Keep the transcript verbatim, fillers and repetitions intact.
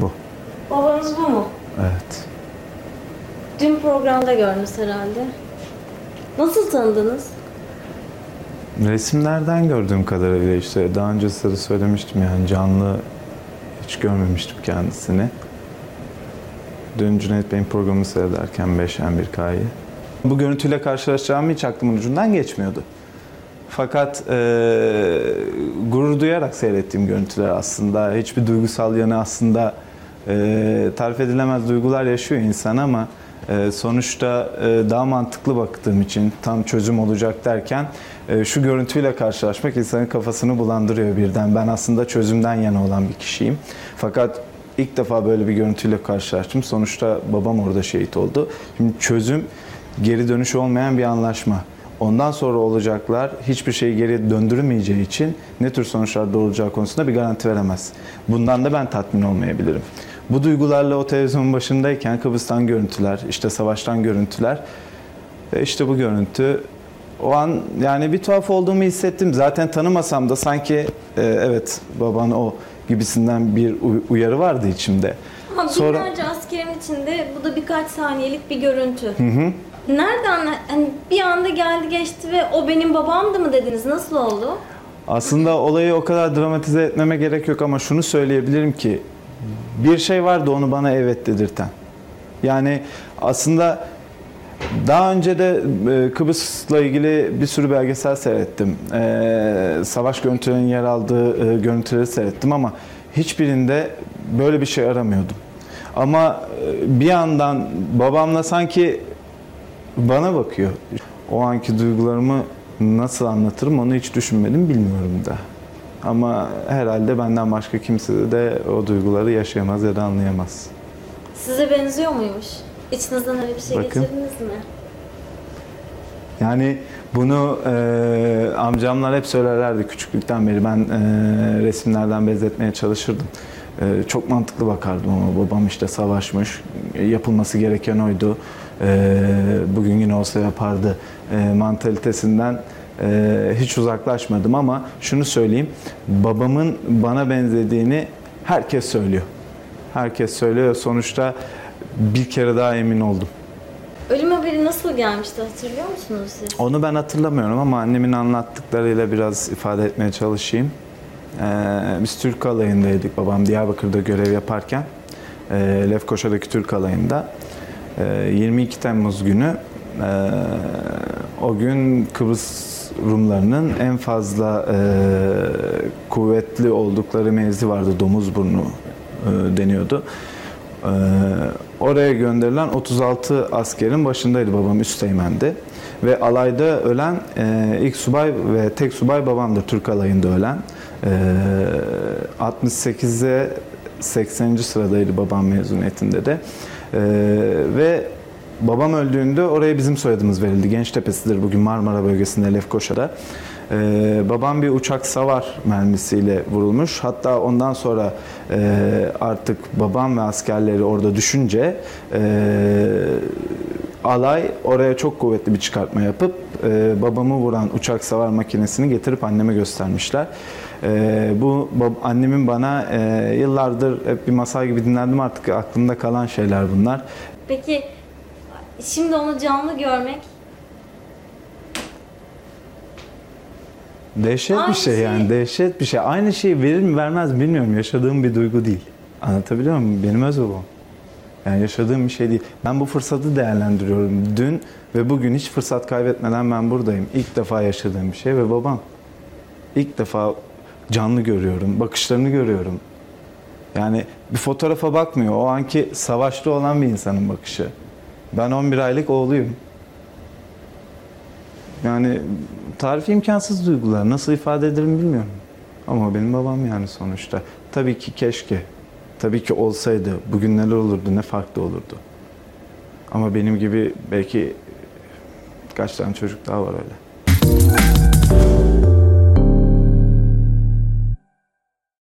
Bu. Babanız bu mu? Evet. Dün programda gördünüz herhalde. Nasıl tanıdınız? Resimlerden gördüğüm kadarıyla işte. Daha önce size söylemiştim yani, canlı hiç görmemiştim kendisini. Dün Cüneyt Bey'in programını seyrederken beş en bir K'yı. Bu görüntüyle karşılaşacağım hiç aklımın ucundan geçmiyordu. Fakat e, gurur duyarak seyrettiğim görüntüler aslında. Hiçbir duygusal yanı aslında e, tarif edilemez duygular yaşıyor insan ama e, sonuçta e, daha mantıklı baktığım için tam çözüm olacak derken e, şu görüntüyle karşılaşmak insanın kafasını bulandırıyor birden. Ben aslında çözümden yana olan bir kişiyim. Fakat ilk defa böyle bir görüntüyle karşılaştım. Sonuçta babam orada şehit oldu. Şimdi çözüm geri dönüş olmayan bir anlaşma. Ondan sonra olacaklar hiçbir şeyi geri döndürmeyeceği için ne tür sonuçlar doğuracağı konusunda bir garanti veremez. Bundan da ben tatmin olmayabilirim. Bu duygularla o televizyonun başındayken Kıbrıs'tan görüntüler, işte savaştan görüntüler, işte bu görüntü. O an yani bir tuhaf olduğumu hissettim. Zaten tanımasam da sanki e, evet baban o gibisinden bir uyarı vardı içimde. Ama sonra... binlerce askerin içinde bu da birkaç saniyelik bir görüntü. Hı hı. Nereden, hani bir anda geldi geçti ve o benim babamdı mı dediniz? Nasıl oldu? Aslında olayı o kadar dramatize etmeme gerek yok ama şunu söyleyebilirim ki bir şey vardı onu bana evet dedirten. Yani aslında daha önce de Kıbrıs'la ilgili bir sürü belgesel seyrettim. Ee, savaş görüntülerinin yer aldığı e, görüntüleri seyrettim ama hiçbirinde böyle bir şey aramıyordum. Ama bir yandan babamla sanki bana bakıyor. O anki duygularımı nasıl anlatırım onu hiç düşünmedim, bilmiyorum da. Ama herhalde benden başka kimse de o duyguları yaşayamaz ya da anlayamaz. Size benziyor muymuş? İçinizden öyle bir şey Bakın. geçirdiniz mi? Yani bunu e, amcamlar hep söylerlerdi küçüklükten beri. Ben e, resimlerden benzetmeye çalışırdım. E, çok mantıklı bakardım ama babam işte savaşmış, yapılması gereken oydu. E, bugün yine olsa yapardı e, mantalitesinden e, hiç uzaklaşmadım ama şunu söyleyeyim, babamın bana benzediğini herkes söylüyor. Herkes söylüyor. Sonuçta bir kere daha emin oldum. Ölüm haberi nasıl gelmişti hatırlıyor musunuz siz? Onu ben hatırlamıyorum ama annemin anlattıklarıyla biraz ifade etmeye çalışayım. Ee, biz Türk alayındaydık. Babam Diyarbakır'da görev yaparken e, Lefkoşa'daki Türk alayında. E, yirmi iki Temmuz günü e, o gün Kıbrıs Rumlarının en fazla e, kuvvetli oldukları mevzi vardı. Domuzburnu e, deniyordu. Ee, oraya gönderilen otuz altı askerin başındaydı babam, Üsteğmen'di. Ve alayda ölen e, ilk subay ve tek subay babamdır, Türk alayında ölen. E, altmış sekize sekseninci sıradaydı babam mezuniyetinde de. E, ve babam öldüğünde oraya bizim soyadımız verildi. Gençtepesi'dir bugün, Marmara bölgesinde, Lefkoşa'da. Ee, babam bir uçak savar mermisiyle vurulmuş. Hatta ondan sonra e, artık babam ve askerleri orada düşünce e, alay oraya çok kuvvetli bir çıkartma yapıp e, babamı vuran uçak savar makinesini getirip anneme göstermişler. E, bu annemin bana e, yıllardır hep bir masal gibi dinlendim, artık aklımda kalan şeyler bunlar. Peki şimdi onu canlı görmek dehşet Aynı bir şey, şey yani dehşet bir şey. Aynı şeyi verir mi vermez mi bilmiyorum. Yaşadığım bir duygu değil. Anlatabiliyor muyum? Benim öz babam. Yani yaşadığım bir şey değil. Ben bu fırsatı değerlendiriyorum. Dün ve bugün hiç fırsat kaybetmeden ben buradayım. İlk defa yaşadığım bir şey ve babam. İlk defa canlı görüyorum. Bakışlarını görüyorum. Yani bir fotoğrafa bakmıyor. O anki savaşta olan bir insanın bakışı. Ben on bir aylık oğluyum. Yani tarifi imkansız duygular. Nasıl ifade ederim bilmiyorum. Ama benim babam yani sonuçta. Tabii ki keşke, tabii ki olsaydı bugün neler olurdu, ne farklı olurdu. Ama benim gibi belki kaç tane çocuk daha var öyle.